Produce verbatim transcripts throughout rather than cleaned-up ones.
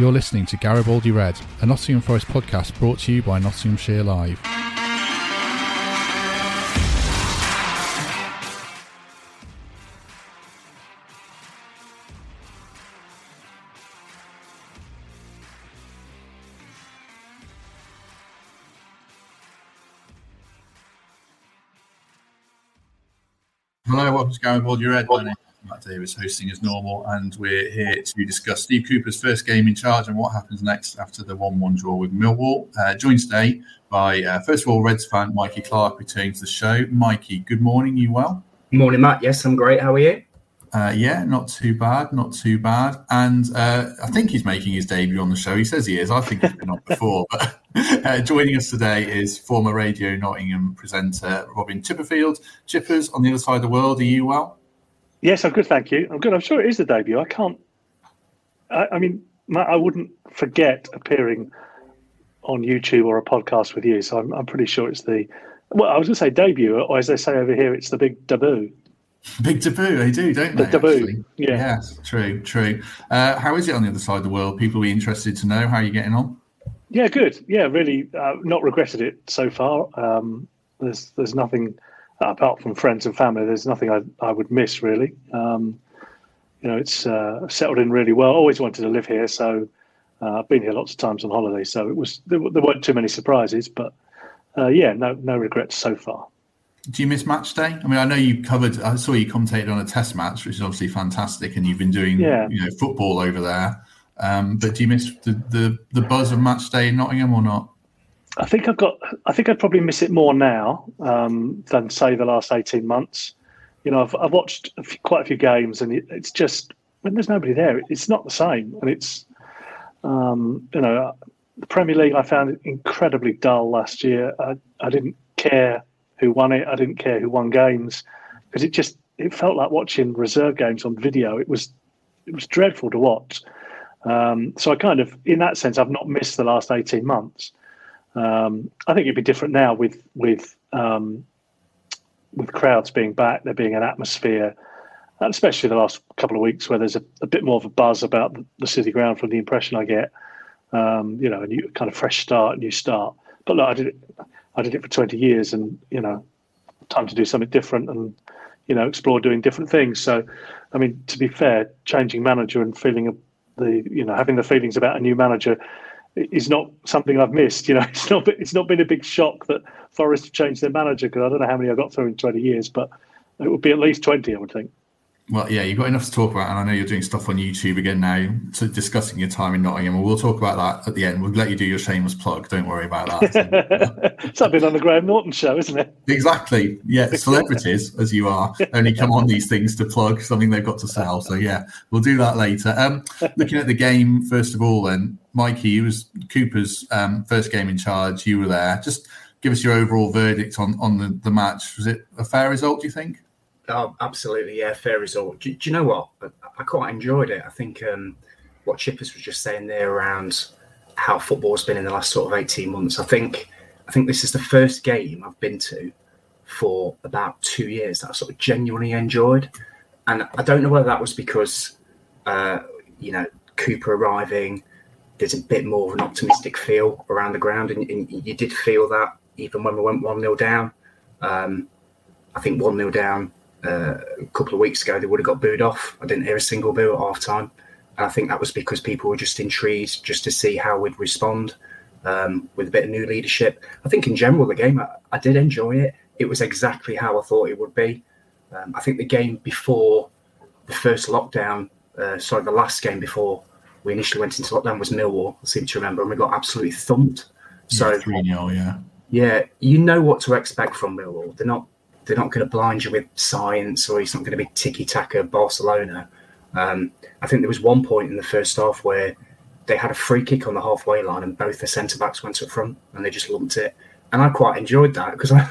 You're listening to Garibaldi Red, a Nottingham Forest podcast brought to you by Nottinghamshire Live. Hello, welcome to Garibaldi Red. My name is Matt Davis, hosting as normal, and we're here to discuss Steve Cooper's first game in charge and what happens next after the one one draw with Millwall. Uh, joined today by, uh, first of all, Reds fan Mikey Clark returning to the show. Mikey, good morning, you well? Good morning, Matt. Yes, I'm great. How are you? Uh, yeah, not too bad, not too bad. And uh, I think he's making his debut on the show. He says he is. I think he's been on before, but... Uh, joining us today is former Radio Nottingham presenter Robin Chipperfield. Chippers, on the other side of the world, are you well? Yes, I'm good, thank you. I'm good. I'm sure it is the debut. I can't... I, I mean, Matt, I wouldn't forget appearing on YouTube or a podcast with you, so I'm, I'm pretty sure it's the... Well, I was going to say debut, or as they say over here, it's the big debut. Big debut, they do, don't they? The debut, yeah. Yes, true, true. Uh, how is it on the other side of the world? People will be interested to know. How are you getting on? Yeah, good. Yeah, really uh, not regretted it so far. Um, there's there's nothing, uh, apart from friends and family, there's nothing I, I would miss, really. Um, you know, it's uh, settled in really well. Always wanted to live here, so uh, I've been here lots of times on holiday, so it was there, there weren't too many surprises, but uh, yeah, no no regrets so far. Do you miss match day? I mean, I know you covered, I saw you commentated on a test match, which is obviously fantastic, and you've been doing yeah. you know, football over there. Um, but do you miss the, the, the buzz of match day in Nottingham or not? I think I've got. I think I'd probably miss it more now um, than say the last eighteen months. You know, I've, I've watched a few, quite a few games, and it, it's just when there's nobody there, it, it's not the same. And it's um, you know, the Premier League. I found it incredibly dull last year. I, I didn't care who won it. I didn't care who won games because it just it felt like watching reserve games on video. It was it was dreadful to watch. Um, so I kind of, in that sense, I've not missed the last eighteen months. Um, I think it'd be different now with with um, with crowds being back, there being an atmosphere, and especially the last couple of weeks where there's a, a bit more of a buzz about the, the City Ground from the impression I get. Um, you know, a new kind of fresh start, new start. But look, I did it, I did it for twenty years, and you know, time to do something different and you know explore doing different things. So, I mean, to be fair, changing manager and feeling a The you know having the feelings about a new manager is not something I've missed. You know, it's not it's not been a big shock that Forest changed their manager because I don't know how many I got through in twenty years, but it would be at least twenty, I would think. Well, yeah, you've got enough to talk about, and I know you're doing stuff on YouTube again now, so discussing your time in Nottingham, and we'll talk about that at the end. We'll let you do your shameless plug. Don't worry about that. It's been on the Graham Norton show, isn't it? Exactly. Yeah, celebrities, as you are, only come on these things to plug something they've got to sell. So, yeah, we'll do that later. Um, looking at the game, first of all, then, Mikey, it was Cooper's um, first game in charge. You were there. Just give us your overall verdict on, on the, the match. Was it a fair result, do you think? Oh, absolutely, yeah, fair result. Do, do you know what? I, I quite enjoyed it. I think um, what Chippers was just saying there around how football's been in the last sort of eighteen months. I think I think this is the first game I've been to for about two years that I sort of genuinely enjoyed. And I don't know whether that was because, uh, you know, Cooper arriving, there's a bit more of an optimistic feel around the ground. And, and you did feel that even when we went one nil down. Um, I think one nil down. Uh, a couple of weeks ago, they would have got booed off. I didn't hear a single boo at half-time. And I think that was because people were just intrigued just to see how we'd respond um, with a bit of new leadership. I think in general, the game, I, I did enjoy it. It was exactly how I thought it would be. Um, I think the game before the first lockdown, uh, sorry, the last game before we initially went into lockdown was Millwall, I seem to remember, and we got absolutely thumped. So, three nil, yeah. Yeah, you know what to expect from Millwall. They're not They're not going to blind you with science, or he's not going to be tiki-taka Barcelona. Um, I think there was one point in the first half where they had a free kick on the halfway line and both the centre-backs went up front and they just lumped it. And I quite enjoyed that because I'm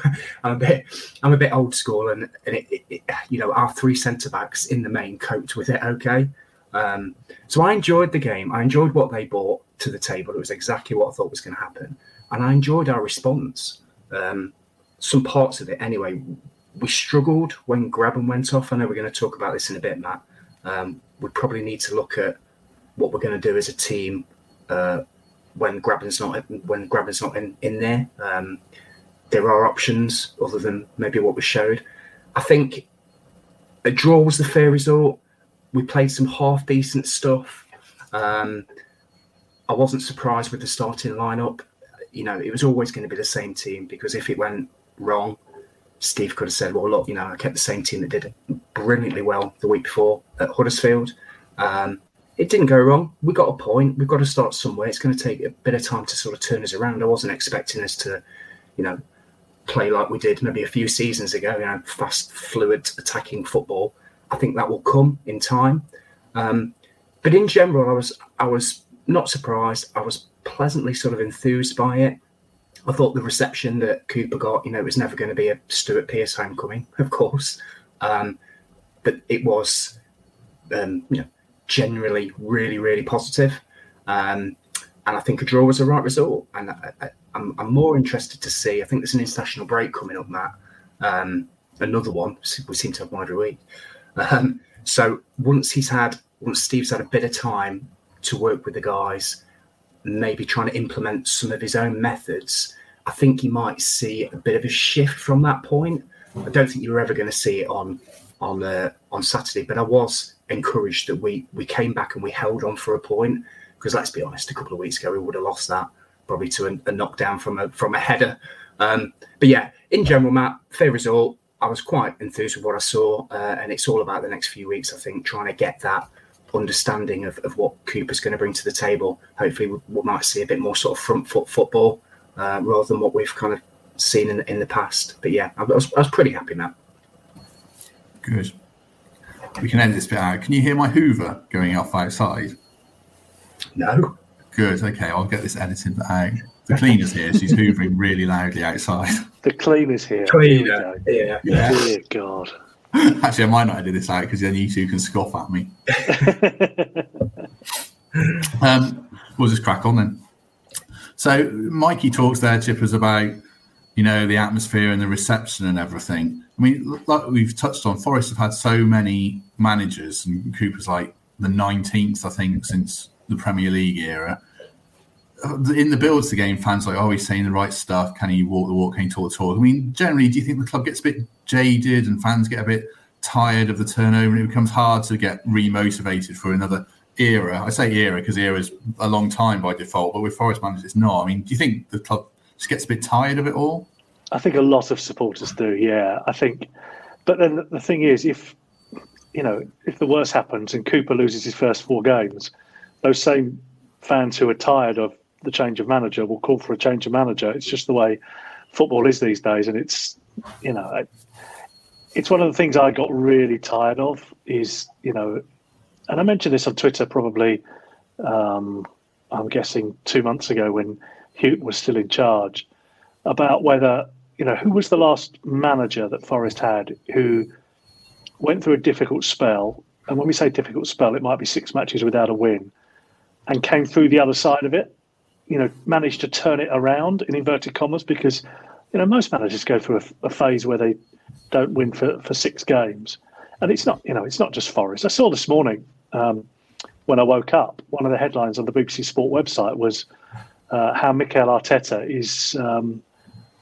a bit, I'm a bit old school, and, and it, it, it, you know, our three centre-backs in the main coped with it okay. Um, so I enjoyed the game. I enjoyed what they brought to the table. It was exactly what I thought was going to happen. And I enjoyed our response. Um, some parts of it anyway. We struggled when Grabban went off. I know we're going to talk about this in a bit, Matt. Um, we probably need to look at what we're going to do as a team uh, when Grabban's not when Grabban's not in, in there. Um, there are options other than maybe what was showed. I think a draw was the fair result. We played some half-decent stuff. Um, I wasn't surprised with the starting lineup. You know, it was always going to be the same team, because if it went wrong, Steve could have said, well, look, you know, I kept the same team that did brilliantly well the week before at Huddersfield. Um, it didn't go wrong. We got a point. We've got to start somewhere. It's going to take a bit of time to sort of turn us around. I wasn't expecting us to, you know, play like we did maybe a few seasons ago, you know, fast, fluid, attacking football. I think that will come in time. Um, but in general, I was I was not surprised. I was pleasantly sort of enthused by it. I thought the reception that Cooper got, you know, it was never going to be a Stuart Pearce homecoming, of course. Um, but it was, um, you know, generally really, really positive. Um, and I think a draw was the right result. And I, I, I'm, I'm more interested to see, I think there's an international break coming up, Matt. Um, another one. We seem to have one every week. Um, so once he's had, once Steve's had a bit of time to work with the guys, maybe trying to implement some of his own methods, I think you might see a bit of a shift from that point. I don't think you're ever going to see it on on uh, on Saturday, but I was encouraged that we we came back and we held on for a point, because let's be honest, a couple of weeks ago we would have lost that probably to a, a knockdown from a from a header. Um, but yeah, in general, Matt, fair result. I was quite enthused with what I saw, uh, and it's all about the next few weeks, I think, trying to get that understanding of, of what Cooper's going to bring to the table. Hopefully we, we might see a bit more sort of front foot football uh, rather than what we've kind of seen in, in the past. But yeah, I was, I was pretty happy, Matt. Good. We can end this bit out. Can you hear my Hoover going off outside? No. Good. Okay, I'll get this edited out. The cleaner's here. She's hoovering really loudly outside. The cleaner's here. Cleaner. Yeah. yeah. Dear God. Actually, I might not edit this out because then you two can scoff at me. um, we'll just crack on then. So Mikey talks there, Chippers, about, you know, the atmosphere and the reception and everything. I mean, like we've touched on, Forest have had so many managers, and Cooper's like the nineteenth, I think, since the Premier League era. In the builds the game, fans are like, oh, he's saying the right stuff. Can he walk the walk? Can he talk the talk? I mean, generally, do you think the club gets a bit jaded and fans get a bit tired of the turnover, and it becomes hard to get remotivated for another era? I say era because era is a long time by default, but with Forest managers, it's not. I mean, do you think the club just gets a bit tired of it all? I think a lot of supporters do, yeah. I think, but then the thing is, if, you know, if the worst happens and Cooper loses his first four games, those same fans who are tired of the change of manager will call for a change of manager. It's just the way football is these days, and it's, you know, it's one of the things I got really tired of is, you know, and I mentioned this on Twitter probably, um, I'm guessing two months ago when Houghton was still in charge, about whether, you know, who was the last manager that Forest had who went through a difficult spell, and when we say difficult spell, it might be six matches without a win, and came through the other side of it, you know, managed to turn it around in inverted commas, because, you know, most managers go through a, a phase where they don't win for, for six games. And it's not, you know, it's not just Forest. I saw this morning um, when I woke up, one of the headlines on the B B C Sport website was uh, how Mikel Arteta is um,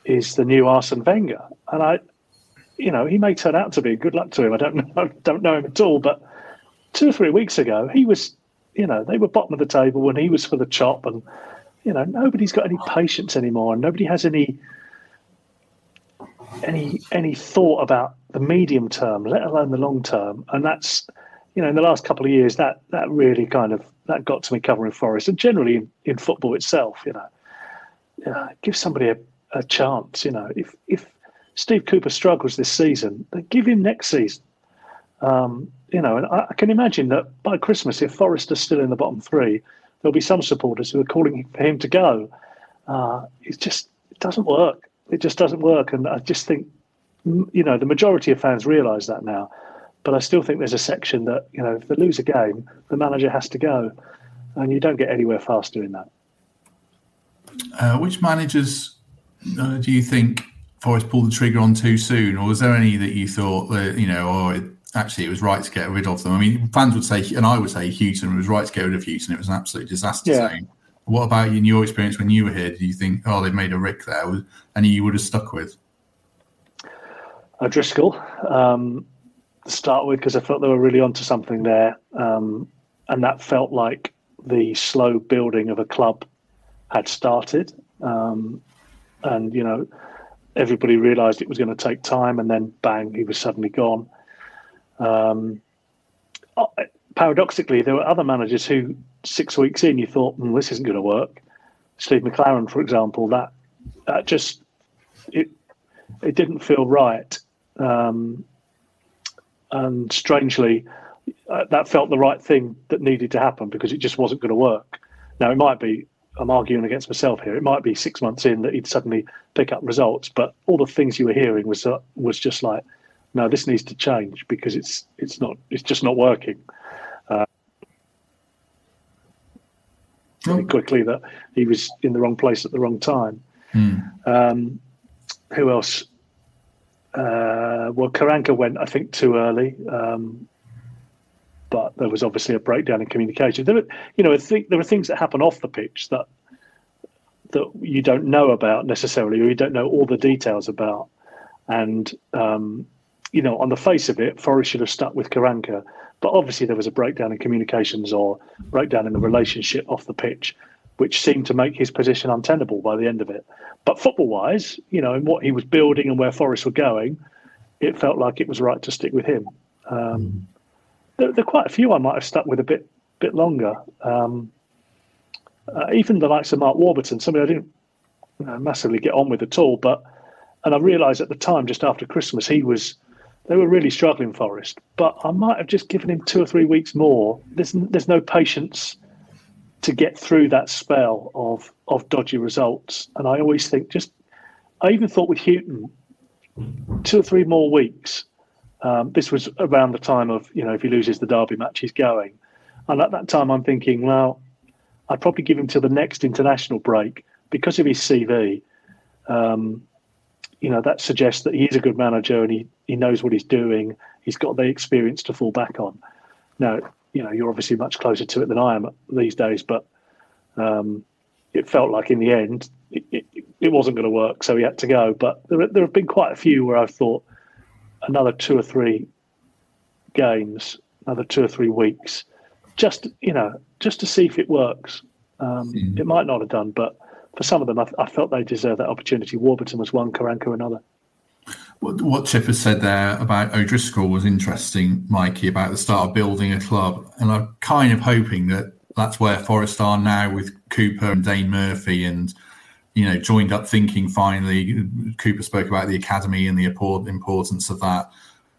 is the new Arsene Wenger. And I, you know, he may turn out to be, good luck to him. I don't know, don't know him at all. But two or three weeks ago, he was, you know, they were bottom of the table when he was for the chop, and, you know, nobody's got any patience anymore, and nobody has any any any thought about the medium term, let alone the long term. And that's, you know, in the last couple of years, that that really kind of, that got to me covering Forest, and generally in, in football itself, you know, you know, give somebody a, a chance. You know, if if Steve Cooper struggles this season, then give him next season. Um, you know, and I, I can imagine that by Christmas, if Forest are still in the bottom three, there'll be some supporters who are calling for him to go. Uh, it's just, it doesn't work. It just doesn't work. And I just think, you know, the majority of fans realise that now. But I still think there's a section that, you know, if they lose a game, the manager has to go. And you don't get anywhere fast doing that. Uh, which managers uh, do you think Forest pulled the trigger on too soon? Or was there any that you thought that, you know, or it, actually it was right to get rid of them? I mean, fans would say, and I would say Houghton, it was right to get rid of Houghton. It was an absolute disaster yeah. zone. What about in your experience when you were here? Did you think, oh, they've made a rick there? Any you would have stuck with? O'Driscoll, um, to start with, because I felt they were really onto something there. Um, and that felt like the slow building of a club had started. Um, and, you know, everybody realised it was going to take time. And then, bang, he was suddenly gone. Um, paradoxically, there were other managers who, six weeks in, you thought, mm, this isn't going to work. Steve McLaren, for example, that that just it it didn't feel right, um, and strangely, uh, that felt the right thing that needed to happen because it just wasn't going to work. Now it might be I'm arguing against myself here. It might be six months in that he'd suddenly pick up results, but all the things you were hearing was uh, was just like, no, this needs to change because it's it's not it's just not working. Uh, Really quickly that he was in the wrong place at the wrong time. Mm. Um, who else? Uh, well, Karanka went, I think, too early, um, but there was obviously a breakdown in communication. There were, you know, I think there are things that happen off the pitch that that you don't know about necessarily, or you don't know all the details about. And um, you know, on the face of it, Forest should have stuck with Karanka. But obviously there was a breakdown in communications or breakdown in the relationship off the pitch, which seemed to make his position untenable by the end of it. But football-wise, you know, in what he was building and where Forest were going, it felt like it was right to stick with him. Um, there, there are quite a few I might have stuck with a bit bit longer. Um, uh, even the likes of Mark Warburton, somebody I didn't you know, massively get on with at all. But and I realised at the time, just after Christmas, he was... They were really struggling, Forest, but I might have just given him two or three weeks more. There's there's no patience to get through that spell of of dodgy results. And I always think just, I even thought with Houghton, two or three more weeks. Um, this was around the time of, you know, if he loses the derby match, he's going. And at that time, I'm thinking, well, I'd probably give him till the next international break because of his C V. Um You know, that suggests that he is a good manager and he, he knows what he's doing. He's got the experience to fall back on. Now, you know, you're obviously much closer to it than I am these days, but um, it felt like in the end it, it, it wasn't going to work, so he had to go. But there, there have been quite a few where I've thought another two or three games, another two or three weeks, just, you know, just to see if it works. Um, mm. It might not have done, but... For some of them, I, I felt they deserved that opportunity. Warburton was one, Karanka another. What, what Chipper said there about O'Driscoll was interesting, Mikey, about the start of building a club. And I'm kind of hoping that that's where Forest are now with Cooper and Dane Murphy and, you know, joined up thinking finally. Cooper spoke about the academy and the importance of that.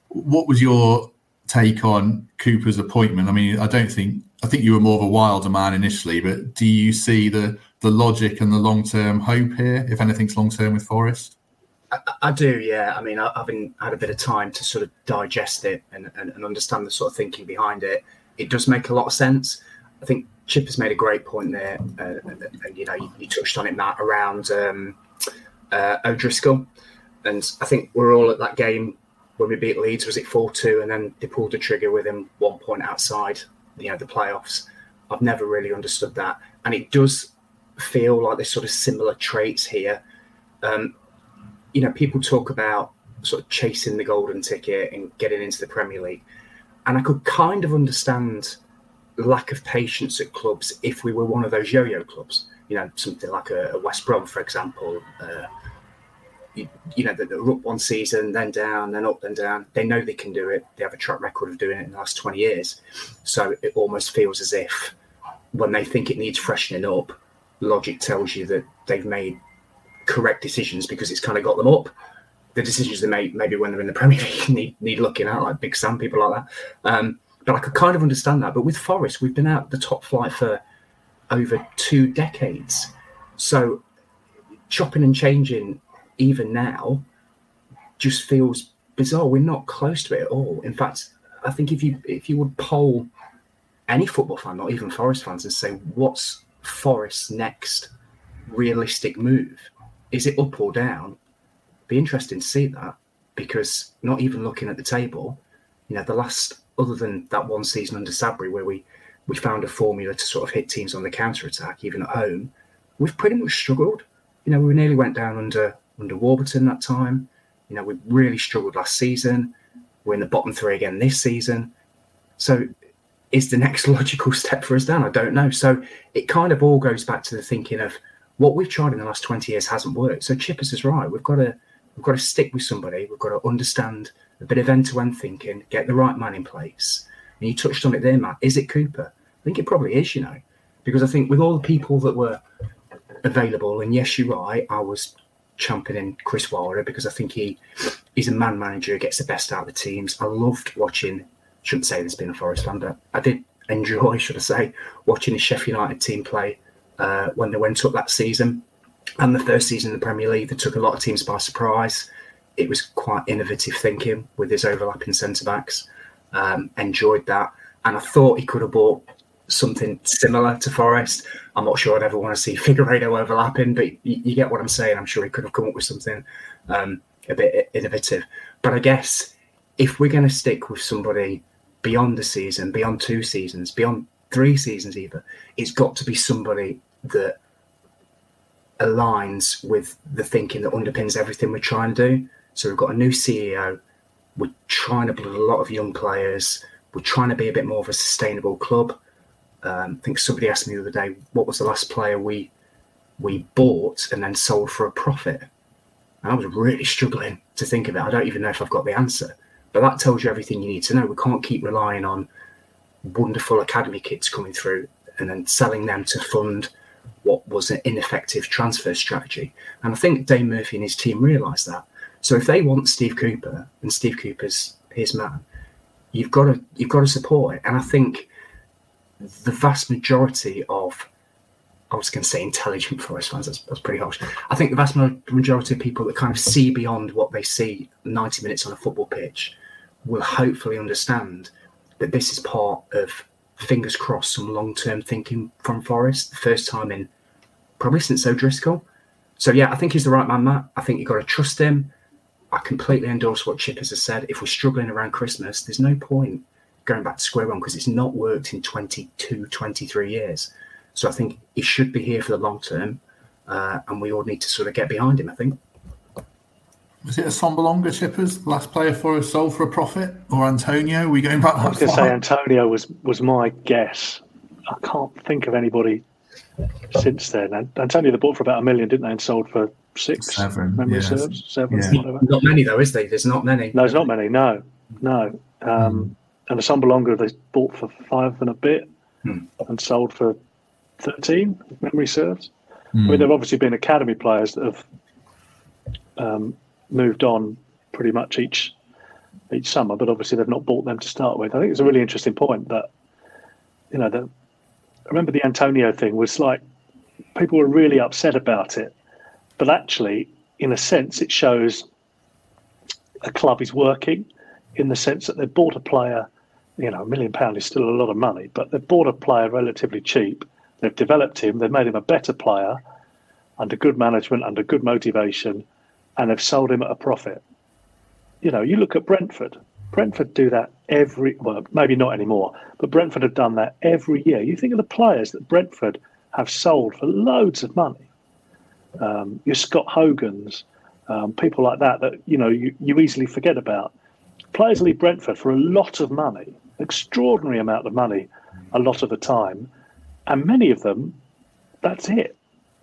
What was your take on Cooper's appointment? I mean, I don't think... I think you were more of a Wilder man initially, but do you see the, the logic and the long-term hope here, if anything's long-term with Forest? I, I do, yeah. I mean, I, I've been, had a bit of time to sort of digest it and, and, and understand the sort of thinking behind it. It does make a lot of sense. I think Chip has made a great point there, uh, and, and you know, you, you touched on it, Matt, around um, uh, O'Driscoll. And I think we're all at that game when we beat Leeds, was it four two, and then they pulled the trigger with him one point outside. You know, the playoffs. I've never really understood that. And it does feel like there's sort of similar traits here. Um, you know, people talk about sort of chasing the golden ticket and getting into the Premier League. And I could kind of understand lack of patience at clubs if we were one of those yo-yo clubs. You know, something like a, a West Brom, for example. Uh, you, you know, they're up one season, then down, then up, then down. They know they can do it. They have a track record of doing it in the last twenty years. So it almost feels as if when they think it needs freshening up, logic tells you that they've made correct decisions because it's kind of got them up. the decisions they make maybe when they're in the Premier League need, need looking at, like Big Sam, people like that. Um, but I could kind of understand that. But with Forest, we've been out the top flight for over two decades. So chopping and changing even now just feels bizarre. We're not close to it at all. In fact, I think if you if you would poll any football fan, not even Forest fans, and say, what's Forest's next realistic move? Is it up or down? Be interesting to see that, because not even looking at the table, you know, the last, other than that one season under Sabri where we, we found a formula to sort of hit teams on the counter-attack, even at home, we've pretty much struggled. You know, we nearly went down under under Warburton that time. You know, we really struggled last season. We're in the bottom three again this season. So is the next logical step for us down? I don't know. So it kind of all goes back to the thinking of what we've tried in the last twenty years hasn't worked. So Chippers is right. We've got to we've got to stick with somebody. We've got to understand a bit of end-to-end thinking, get the right man in place. And you touched on it there, Matt. Is it Cooper? I think it probably is, you know, because I think with all the people that were available, and yes, you're right, I was championing Chris Wilder because I think he he's a man manager who gets the best out of the teams. I loved watching, shouldn't say this being a Forest fan, but I did enjoy, should I say, watching the Sheffield United team play uh, when they went up that season. And the first season in the Premier League, they took a lot of teams by surprise. It was quite innovative thinking with his overlapping centre-backs. Um, enjoyed that. And I thought he could have bought something similar to Forest. I'm not sure I'd ever want to see Figueiredo overlapping, but you, you get what I'm saying. I'm sure he could have come up with something um, a bit innovative. But I guess if we're going to stick with somebody beyond the season, beyond two seasons, beyond three seasons either, it's got to be somebody that aligns with the thinking that underpins everything we're trying to do. So we've got a new C E O. We're trying to build a lot of young players. We're trying to be a bit more of a sustainable club. Um, I think somebody asked me the other day, what was the last player we we bought and then sold for a profit? And I was really struggling to think of it. I don't even know if I've got the answer. But that tells you everything you need to know. We can't keep relying on wonderful academy kids coming through and then selling them to fund what was an ineffective transfer strategy. And I think Dane Murphy and his team realised that. So if they want Steve Cooper, and Steve Cooper's his man, you've got to you've got to support it. And I think the vast majority of, I was going to say intelligent Forest fans, that's, that's pretty harsh. I think the vast majority of people that kind of see beyond what they see ninety minutes on a football pitch will hopefully understand that this is part of, fingers crossed, some long-term thinking from Forest, the first time in probably since O'Driscoll. So yeah, I think he's the right man, Matt. I think you've got to trust him. I completely endorse what Chippers has said. If we're struggling around Christmas, there's no point going back to square one because it's not worked in twenty-two, twenty-three years. So I think he should be here for the long term, uh, and we all need to sort of get behind him, I think. Was it a Sombalonga, Chippers? Last player for us sold for a profit? Or Antonio? Are we going back? I was going to say Antonio was, was my guess. I can't think of anybody since then. Antonio, they bought for about a million, didn't they? And sold for six. Seven. Memory yes. serves. Seven. Yeah. Whatever. Not many, though, is there? There's not many. No, there's not many. No. No. Um, mm. And a Sombalonga, they bought for five and a bit mm. and sold for thirteen. Memory serves. Mm. I mean, there have obviously been academy players that have. Um, moved on pretty much each each summer, but obviously they've not bought them to start with. I think it's a really interesting point that, you know, that I remember the Antonio thing was like, people were really upset about it, but actually, in a sense, it shows a club is working in the sense that they've bought a player, you know, a million pound is still a lot of money, but they've bought a player relatively cheap, they've developed him, they've made him a better player under good management, under good motivation, and they've sold him at a profit. You know, you look at Brentford. Brentford do that every, well, maybe not anymore, but Brentford have done that every year. You think of the players that Brentford have sold for loads of money. Um, your Scott Hogan's, um, people like that, that, you know, you, you easily forget about. Players leave Brentford for a lot of money, extraordinary amount of money a lot of the time, and many of them, that's it.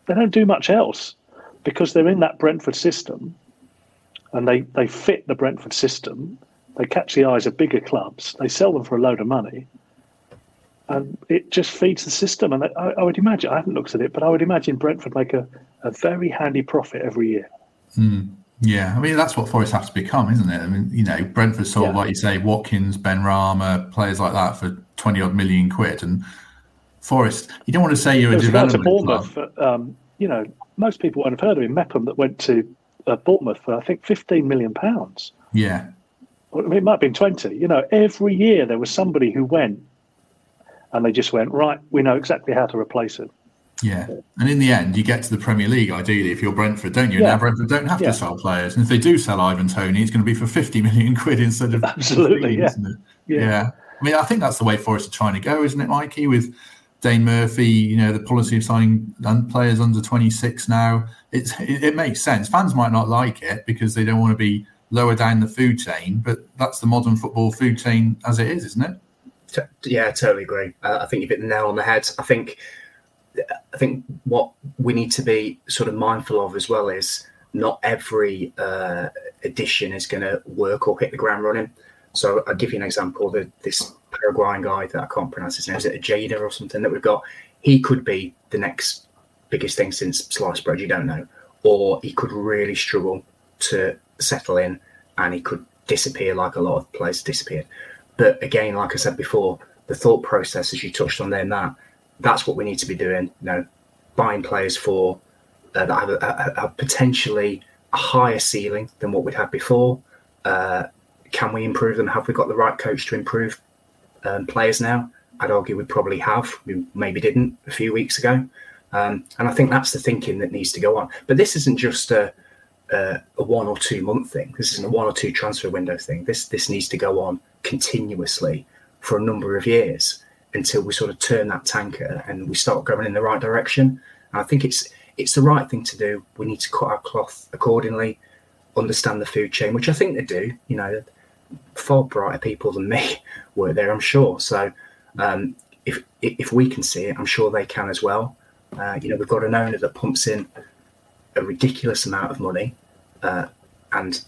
They don't do much else, because they're in that Brentford system and they, they fit the Brentford system. They catch the eyes of bigger clubs. They sell them for a load of money. And it just feeds the system. And I, I would imagine, I haven't looked at it, but I would imagine Brentford make a, a very handy profit every year. Mm. Yeah, I mean, that's what Forest have to become, isn't it? I mean, you know, Brentford sold, yeah. like you say, Watkins, Ben Rama, players like that for twenty odd million quid. And Forest, you don't want to say you're it a development club. But, um, you know, most people won't have heard of him. Mepham that went to uh, Bournemouth for, I think, fifteen million pounds. Yeah. I mean, it might have been twenty. You know, every year there was somebody who went and they just went, right, we know exactly how to replace him. Yeah, and in the end, you get to the Premier League, ideally, if you're Brentford, don't you? Yeah. Now, Brentford don't have yeah. to sell players. And if they do sell Ivan Toney, it's going to be for fifty million quid instead of... Absolutely, yeah. Isn't it? Yeah. yeah. I mean, I think that's the way Forest are trying to go, isn't it, Mikey? With Dane Murphy, you know, the policy of signing players under twenty-six now, it's, it, it makes sense. Fans might not like it because they don't want to be lower down the food chain, but that's the modern football food chain as it is, isn't it? Yeah, I totally agree. I think you've hit the nail on the head. I think... I think what we need to be sort of mindful of as well is not every uh, edition is going to work or hit the ground running. So I'll give you an example. The, this Paraguayan guy that I can't pronounce his name, is it Ojeda or something that we've got? He could be the next biggest thing since sliced bread, you don't know. Or he could really struggle to settle in and he could disappear like a lot of players disappeared. But again, like I said before, the thought process, as you touched on there, Matt, that's what we need to be doing, you know, buying players for uh, that have a, a, a potentially a higher ceiling than what we'd had before. Uh, can we improve them? Have we got the right coach to improve um, players now? I'd argue we probably have. We maybe didn't a few weeks ago. Um, and I think that's the thinking that needs to go on. But this isn't just a, a, a one or two month thing. This isn't a one or two transfer window thing. This this needs to go on continuously for a number of years, until we sort of turn that tanker and we start going in the right direction. And I think it's it's the right thing to do. We need to cut our cloth accordingly, understand the food chain, which I think they do. You know, far brighter people than me were there, I'm sure. So um, if if we can see it, I'm sure they can as well. Uh, you know, we've got an owner that pumps in a ridiculous amount of money, uh, and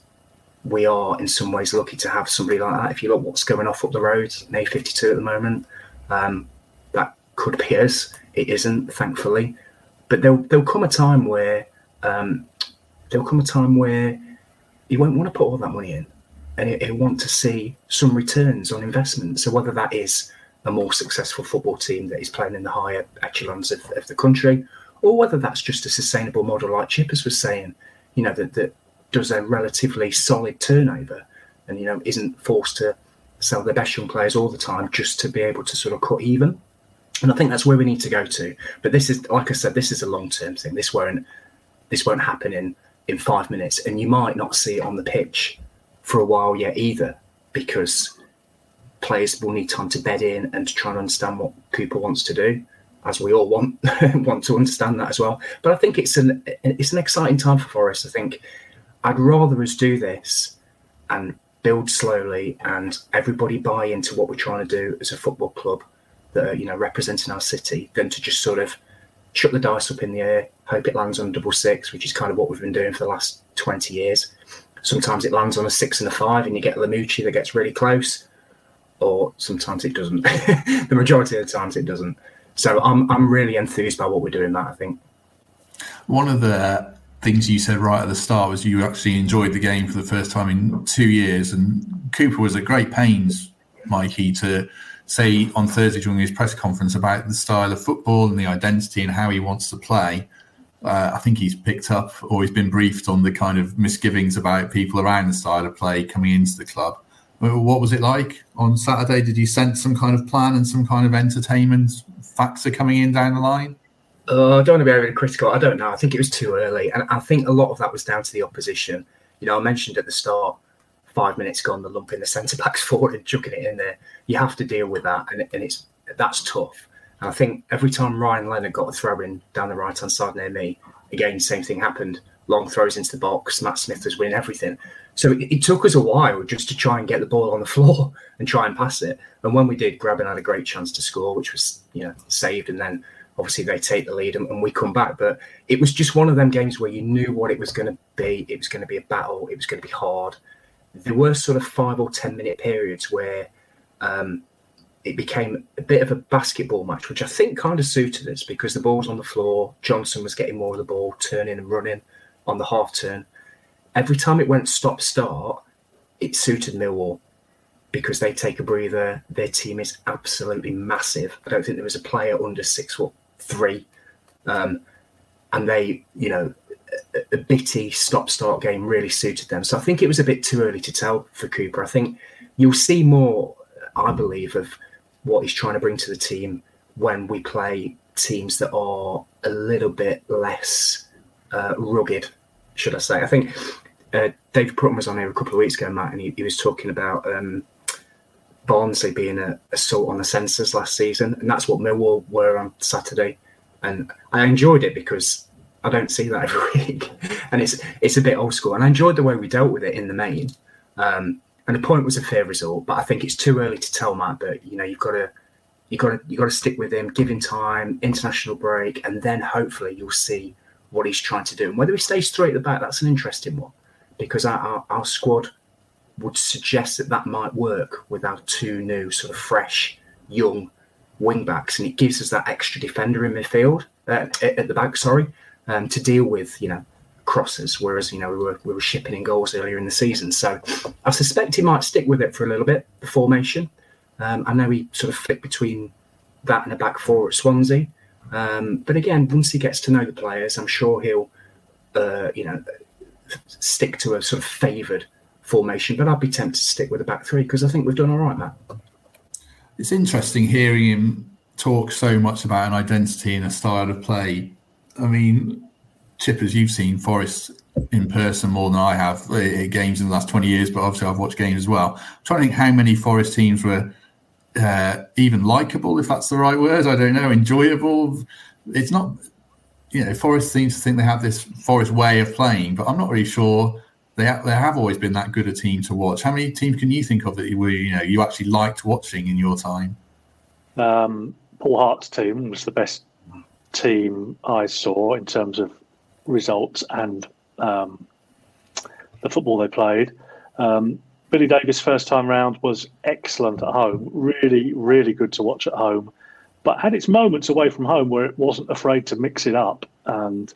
we are in some ways lucky to have somebody like that. If you look what's going off up the road, A fifty-two at the moment, Um, that could be us. It isn't, thankfully. But there'll there'll come a time where um, there'll come a time where you won't want to put all that money in, and you'll want to see some returns on investment. So whether that is a more successful football team that is playing in the higher echelons of, of the country, or whether that's just a sustainable model like Chippers was saying, you know, that, that does a relatively solid turnover, and you know isn't forced to sell their best young players all the time just to be able to sort of cut even. And I think that's where we need to go to. But this is, like I said, this is a long-term thing. This won't this won't happen in, in five minutes. And you might not see it on the pitch for a while yet either, because players will need time to bed in and to try and understand what Cooper wants to do, as we all want want to understand that as well. But I think it's an it's an exciting time for Forest. I think I'd rather us do this and build slowly and everybody buy into what we're trying to do as a football club that are, you know, representing our city, than to just sort of chuck the dice up in the air, hope it lands on a double six, which is kind of what we've been doing for the last twenty years. Sometimes it lands on a six and a five and you get Lamouchi that gets really close, or sometimes it doesn't. The majority of the times it doesn't. So I'm I'm really enthused by what we're doing, Matt, I think. One of the things you said right at the start was you actually enjoyed the game for the first time in two years. And Cooper was at great pains, Mikey, to say on Thursday during his press conference about the style of football and the identity and how he wants to play. Uh, I think he's picked up or he's been briefed on the kind of misgivings about people around the style of play coming into the club. What was it like on Saturday? Did you sense some kind of plan and some kind of entertainment factor coming in down the line? Uh, I don't want to be overly critical. I don't know. I think it was too early. And I think a lot of that was down to the opposition. You know, I mentioned at the start, five minutes gone, the lump in the centre-backs forward and chucking it in there. You have to deal with that, and, and it's that's tough. And I think every time Ryan Leonard got a throw-in down the right-hand side near me, again, same thing happened. Long throws into the box. Matt Smith was winning everything. So it, it took us a while just to try and get the ball on the floor and try and pass it. And when we did, Grabban had a great chance to score, which was, you know, saved, and then obviously they take the lead and, and we come back. But it was just one of them games where you knew what it was going to be. It was going to be a battle. It was going to be hard. There were sort of five or ten minute periods where um, it became a bit of a basketball match, which I think kind of suited us because the ball was on the floor. Johnson was getting more of the ball, turning and running on the half turn. every time it went stop-start, it suited Millwall because they take a breather. Their team is absolutely massive. I don't think there was a player under six foot three. Um, and they, you know, a, a bitty stop-start game really suited them. So I think it was a bit too early to tell for Cooper. I think you'll see more, I believe, of what he's trying to bring to the team when we play teams that are a little bit less uh, rugged, should I say. I think uh, Dave Prutton was on here a couple of weeks ago, Matt, and he, he was talking about um, Barnsley being an assault on the senses last season, and that's what Millwall were on Saturday. And I enjoyed it because I don't see that every week, and it's it's a bit old school. And I enjoyed the way we dealt with it in the main. Um, and the point was a fair result, but I think it's too early to tell, Matt. But you know, you've got to you got to you got to stick with him, give him time, international break, and then hopefully you'll see what he's trying to do. And whether he stays straight at the back, that's an interesting one, because our, our, our squad would suggest that that might work with our two new sort of fresh, young wing backs, and it gives us that extra defender in midfield uh, at the back, sorry, um, to deal with, you know, crosses. Whereas, you know, we were we were shipping in goals earlier in the season, so I suspect he might stick with it for a little bit. The formation, um, I know he sort of flipped between that and a back four at Swansea, um, but again, once he gets to know the players, I'm sure he'll, uh, you know, stick to a sort of favoured formation. But I'd be tempted to stick with a back three because I think we've done all right, Matt. It's interesting hearing him talk so much about an identity and a style of play. I mean, Chip, as you've seen Forest in person more than I have at games in the last twenty years, but obviously I've watched games as well. I'm trying to think how many Forest teams were uh, even likeable, if that's the right word. I don't know, enjoyable. It's not, you know, Forest seems to think they have this Forest way of playing, but I'm not really sure they have, they have always been that good a team to watch. How many teams can you think of that you were, you know, you actually liked watching in your time? Um, Paul Hart's team was the best team I saw in terms of results and um, the football they played. Um, Billy Davis' first time round was excellent at home. Really, really good to watch at home, but had its moments away from home where it wasn't afraid to mix it up and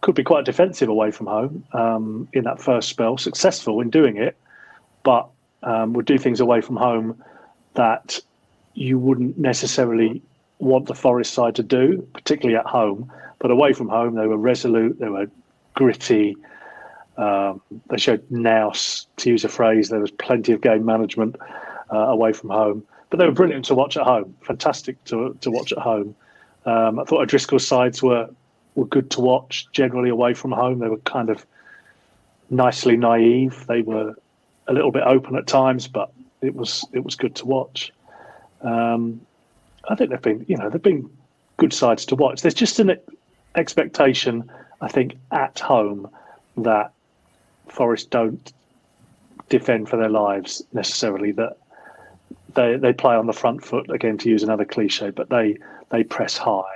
could be quite defensive away from home um, in that first spell. Successful in doing it, but um, would do things away from home that you wouldn't necessarily want the Forest side to do, particularly at home. But away from home, they were resolute, they were gritty, um, they showed nous, to use a phrase. There was plenty of game management uh, away from home. But they were brilliant to watch at home, fantastic to to watch at home. Um, I thought O'Driscoll's sides were were good to watch, generally away from home. They were kind of nicely naive. They were a little bit open at times, but it was it was good to watch. Um, I think they've been, you know, they've been good sides to watch. There's just an expectation, I think, at home that Forest don't defend for their lives necessarily, that they they play on the front foot, again, to use another cliche, but they, they press high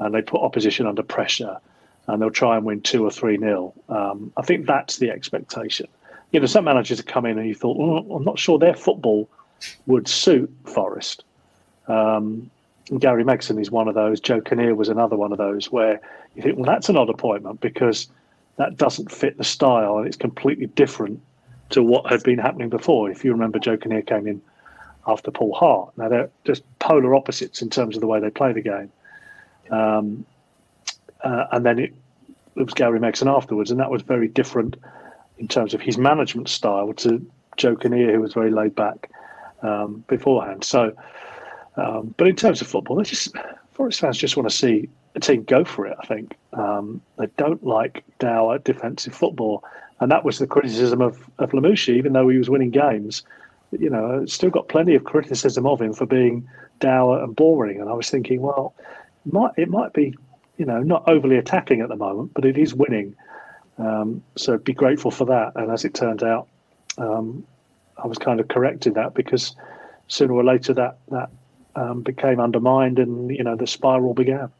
and they put opposition under pressure and they'll try and win two or three nil. Um, I think that's the expectation. You know, some managers have come in and you thought, oh, I'm not sure their football would suit Forest. Um, Gary Megson is one of those. Joe Kinnear was another one of those where you think, well, that's an odd appointment because that doesn't fit the style and it's completely different to what had been happening before. If you remember, Joe Kinnear came in after Paul Hart. Now, they're just polar opposites in terms of the way they play the game. Um, uh, and then it, it was Gary Megson afterwards, and that was very different in terms of his management style to Joe Kinnear, who was very laid back um, beforehand. So, um, but in terms of football, they just Forest fans just want to see a team go for it, I think. Um, they don't like dour defensive football, and that was the criticism of, of Lamouchi, even though he was winning games. You know, still got plenty of criticism of him for being dour and boring, and I was thinking, well, Might, it might be, you know, not overly attacking at the moment, but it is winning. Um, so be grateful for that. And as it turned out, um, I was kind of correct in that because sooner or later that that um, became undermined and, you know, the spiral began.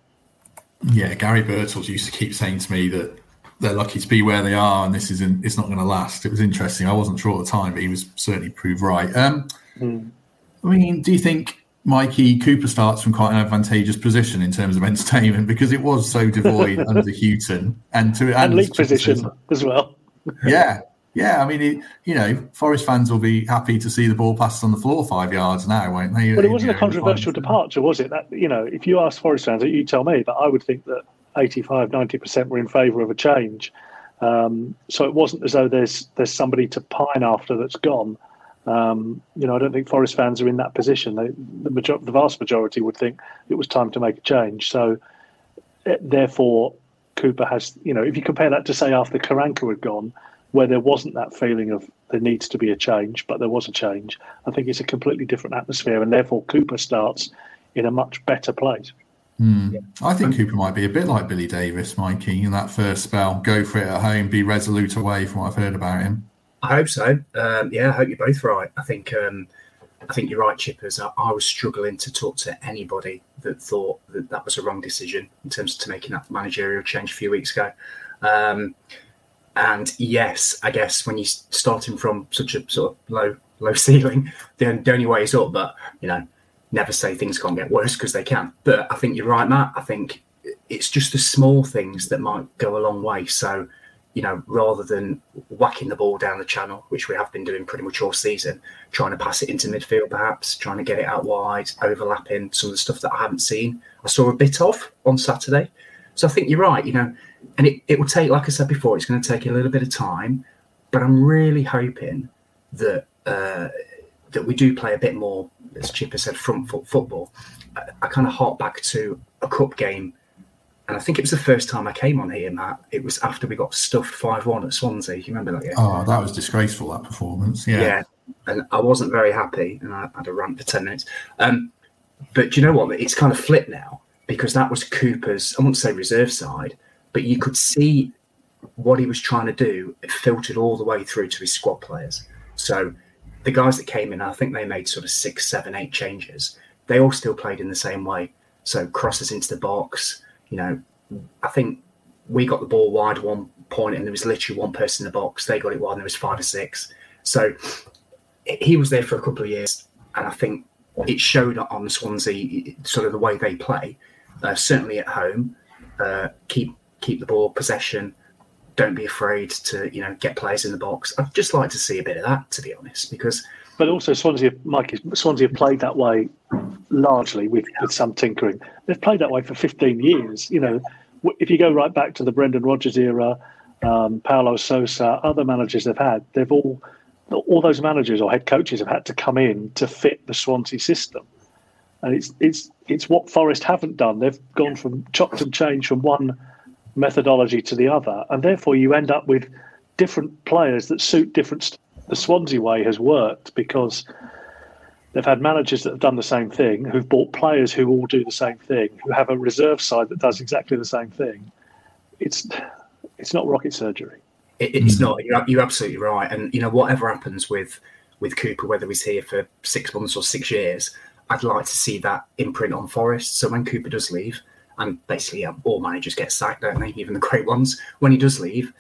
Yeah, Gary Birtles used to keep saying to me that they're lucky to be where they are and this isn't, it's not going to last. It was interesting. I wasn't sure at the time, but he was certainly proved right. Um, mm. I mean, do you think Mikey Cooper starts from quite an advantageous position in terms of entertainment because it was so devoid under Houghton and to and, and league position as well. Yeah, yeah. I mean, it, you know, Forest fans will be happy to see the ball passed on the floor five yards now, won't they? But it wasn't you know, a controversial departure, was it? That, you know, if you ask Forest fans, you tell me, but I would think that eighty-five, ninety percent were in favour of a change. Um, so it wasn't as though there's there's somebody to pine after that's gone. Um, you know, I don't think Forest fans are in that position. They, the, major- the vast majority would think it was time to make a change. So, it, therefore, Cooper has, you know, if you compare that to, say, after Karanka had gone, where there wasn't that feeling of there needs to be a change, but there was a change, I think it's a completely different atmosphere, and therefore Cooper starts in a much better place. Hmm. I think Cooper might be a bit like Billy Davis, Mikey, in that first spell. Go for it at home, be resolute away, from what I've heard about him. I hope so. Um, yeah, I hope you're both right. I think um, I think you're right, Chippers. I, I was struggling to talk to anybody that thought that that was a wrong decision in terms of to making that managerial change a few weeks ago. Um, and yes, I guess when you're starting from such a sort of low low ceiling, then the only way is up. But, you know, never say things can't get worse because they can. But I think you're right, Matt. I think it's just the small things that might go a long way. So, you know, rather than whacking the ball down the channel, which we have been doing pretty much all season, trying to pass it into midfield perhaps, trying to get it out wide, overlapping some of the stuff that I haven't seen. I saw a bit of on Saturday. So I think you're right, you know, and it, it will take, like I said before, it's going to take a little bit of time, but I'm really hoping that uh, that we do play a bit more, as Chipper said, front foot football. I, I kind of hark back to a cup game. And I think it was the first time I came on here, Matt. It was after we got stuffed five one at Swansea. You remember that game? Oh, that was disgraceful, that performance. Yeah. Yeah. And I wasn't very happy. And I had a rant for ten minutes. Um, but do you know what? It's kind of flipped now because that was Cooper's, I wouldn't say reserve side, but you could see what he was trying to do. It filtered all the way through to his squad players. So the guys that came in, I think they made sort of six, seven, eight changes. They all still played in the same way. So crosses into the box. You know, I think we got the ball wide one point and there was literally one person in the box. They got it wide and there was five or six. So he was there for a couple of years. And I think it showed on Swansea sort of the way they play, uh, certainly at home. Uh, keep keep the ball, possession. Don't be afraid to, you know, get players in the box. I'd just like to see a bit of that, to be honest, because... But also Swansea, Mike, Swansea have played that way largely with, with some tinkering. They've played that way for fifteen years. You know, if you go right back to the Brendan Rodgers era, um, Paulo Sousa, other managers they've had, they've all, all those managers or head coaches have had to come in to fit the Swansea system. And it's it's it's what Forest haven't done. They've gone from chopped and changed from one methodology to the other. And therefore you end up with different players that suit different styles. The Swansea way has worked because they've had managers that have done the same thing, who've bought players who all do the same thing, who have a reserve side that does exactly the same thing. It's it's not rocket surgery. It, it's not. You're, you're absolutely right. And, you know, whatever happens with, with Cooper, whether he's here for six months or six years, I'd like to see that imprint on Forest. So when Cooper does leave, and basically um, all managers get sacked, don't they, even the great ones, when he does leave,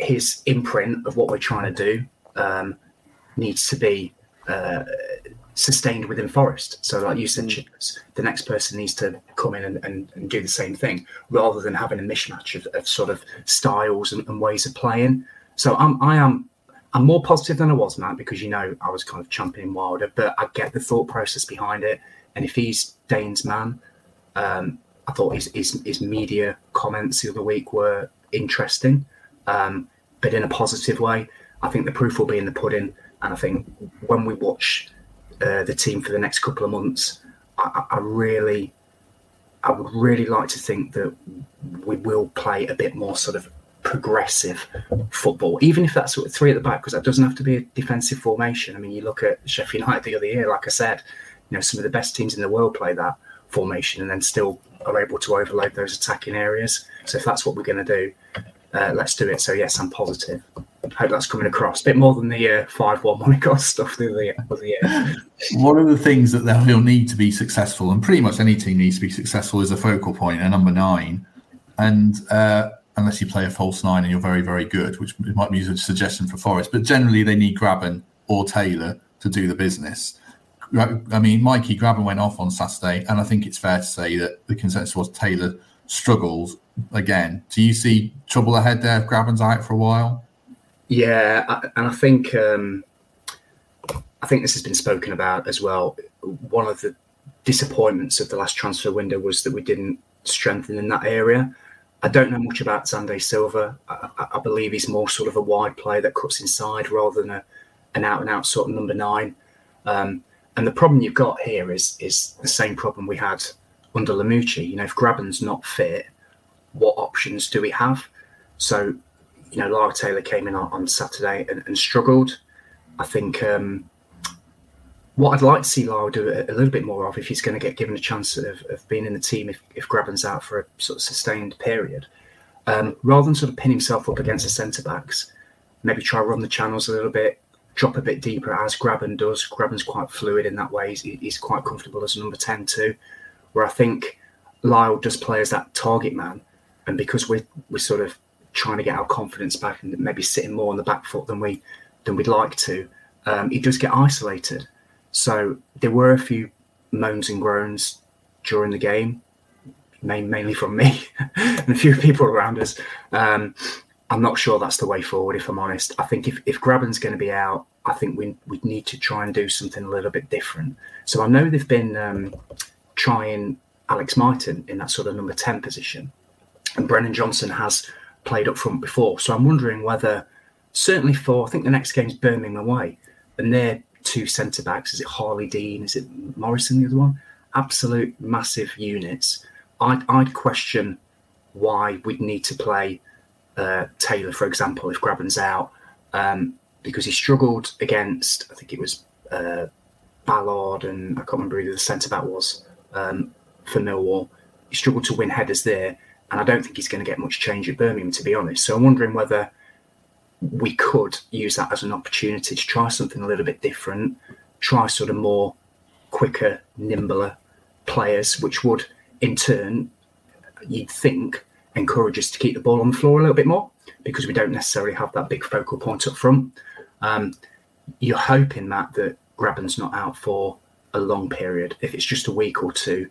his imprint of what we're trying to do Um, needs to be uh, sustained within Forest. So like you said, Chippers, the next person needs to come in and, and, and do the same thing rather than having a mishmash of, of sort of styles and, and ways of playing. So I'm, I am I'm more positive than I was, Matt, because, you know, I was kind of championing Wilder, but I get the thought process behind it. And if he's Dane's man, um, I thought his, his, his media comments the other week were interesting, um, but in a positive way. I think the proof will be in the pudding. And I think when we watch uh, the team for the next couple of months, I, I really, I would really like to think that we will play a bit more sort of progressive football, even if that's sort of three at the back, because that doesn't have to be a defensive formation. I mean, you look at Sheffield United the other year, like I said, you know, some of the best teams in the world play that formation and then still are able to overload those attacking areas. So if that's what we're going to do, Uh, let's do it. So, yes, I'm positive. Hope that's coming across. A bit more than the uh, five one Monaco stuff the other year. One of the things that they'll need to be successful, and pretty much any team needs to be successful, is a focal point, a number nine. And uh, unless you play a false nine and you're very, very good, which might be a suggestion for Forest. But generally, they need Grabban or Taylor to do the business. I mean, Mikey, Grabban went off on Saturday, and I think it's fair to say that the consensus was Taylor struggles again. Do you see trouble ahead there if Grabban's out for a while? Yeah, I, and I think um, I think this has been spoken about as well. One of the disappointments of the last transfer window was that we didn't strengthen in that area. I don't know much about Sande Silva. I, I believe he's more sort of a wide player that cuts inside rather than a, an out-and-out sort of number nine. Um, and the problem you've got here is is the same problem we had under Lamouchi. You know, if Grabban's not fit, what options do we have? So, you know, Lyle Taylor came in on, on Saturday and, and struggled. I think um, what I'd like to see Lyle do a, a little bit more of, if he's going to get given a chance of, of being in the team, if, if Grabban's out for a sort of sustained period, um, rather than sort of pin himself up against the centre-backs, maybe try run the channels a little bit, drop a bit deeper as Grabban does. Grabban's quite fluid in that way. He's, he's quite comfortable as a number ten too, where I think Lyle does play as that target man. And because we're, we're sort of trying to get our confidence back and maybe sitting more on the back foot than, we, than we'd like to, um, he does get isolated. So there were a few moans and groans during the game, mainly from me and a few people around us. Um, I'm not sure that's the way forward, if I'm honest. I think if, if Grabban's going to be out, I think we, we'd need to try and do something a little bit different. So I know they've been um, trying Alex Martin in that sort of number ten position. And Brennan Johnson has played up front before. So I'm wondering whether, certainly for, I think the next game's Birmingham away, and their two centre-backs, is it Harley Dean, is it Morrison, the other one? Absolute massive units. I'd, I'd question why we'd need to play uh, Taylor, for example, if Grabban's out, um, because he struggled against, I think it was uh, Ballard, and I can't remember who the centre-back was um, for Millwall. He struggled to win headers there. And I don't think he's going to get much change at Birmingham, to be honest. So I'm wondering whether we could use that as an opportunity to try something a little bit different, try sort of more quicker, nimbler players, which would, in turn, you'd think, encourage us to keep the ball on the floor a little bit more, because we don't necessarily have that big focal point up front. Um, you're hoping, Matt, that Grabban's not out for a long period, if it's just a week or two.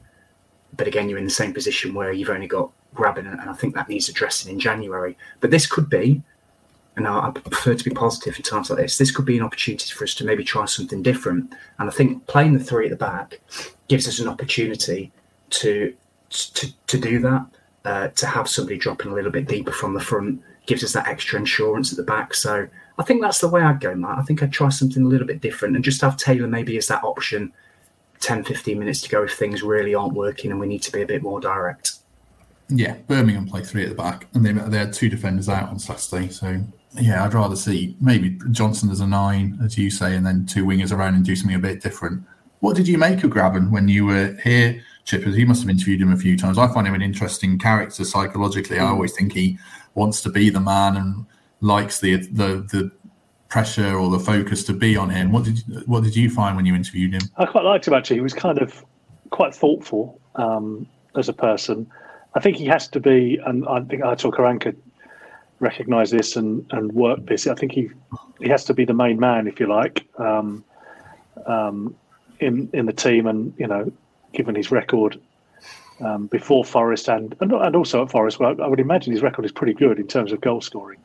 But again, you're in the same position where you've only got Grabban, and I think that needs addressing in January. But this could be, and I prefer to be positive in times like this, this could be an opportunity for us to maybe try something different. And I think playing the three at the back gives us an opportunity to to, to do that, uh, to have somebody dropping a little bit deeper from the front, gives us that extra insurance at the back. So I think that's the way I'd go, Matt. I think I'd try something a little bit different and just have Taylor maybe as that option ten, fifteen minutes to go if things really aren't working and we need to be a bit more direct. Yeah, Birmingham play three at the back, and they they had two defenders out on Saturday. So, yeah, I'd rather see maybe Johnson as a nine, as you say, and then two wingers around and do something a bit different. What did you make of Grabban when you were here, Chippers? You must have interviewed him a few times. I find him an interesting character psychologically. I always think he wants to be the man and likes the the the pressure or the focus to be on him. What did you, what did you find when you interviewed him? I quite liked him, actually. He was kind of quite thoughtful um, as a person. I think he has to be, and I think Aitor Karanka recognised this and, and worked this. I think he he has to be the main man, if you like, um, um, in in the team. And you know, given his record um, before Forest and, and and also at Forest, well, I would imagine his record is pretty good in terms of goal scoring,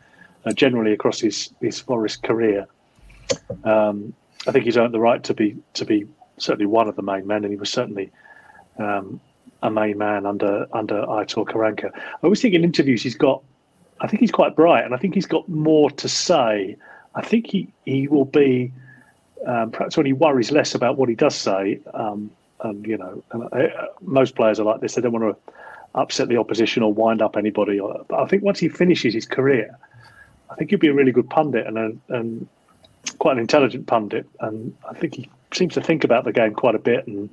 uh, generally across his, his Forest career. Um, I think he's earned the right to be to be certainly one of the main men, and he was certainly. Um, a main man under under Aitor Karanka. I always think in interviews he's got, I think he's quite bright, and I think he's got more to say. I think he, he will be, um, perhaps when he worries less about what he does say, um, and, you know, and I, most players are like this, they don't want to upset the opposition or wind up anybody. Or, but I think once he finishes his career, I think he'll be a really good pundit and, a, and quite an intelligent pundit. And I think he seems to think about the game quite a bit, and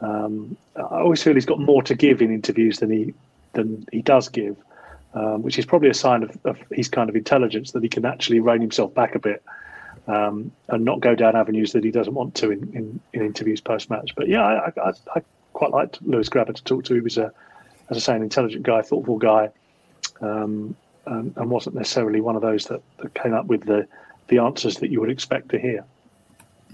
Um, I always feel he's got more to give in interviews than he than he does give, um, which is probably a sign of, of his kind of intelligence, that he can actually rein himself back a bit um, and not go down avenues that he doesn't want to in, in, in interviews post-match. But yeah, I, I, I quite liked Lewis Grabban to talk to. He was, a, as I say, an intelligent guy, thoughtful guy, um, and, and wasn't necessarily one of those that, that came up with the, the answers that you would expect to hear.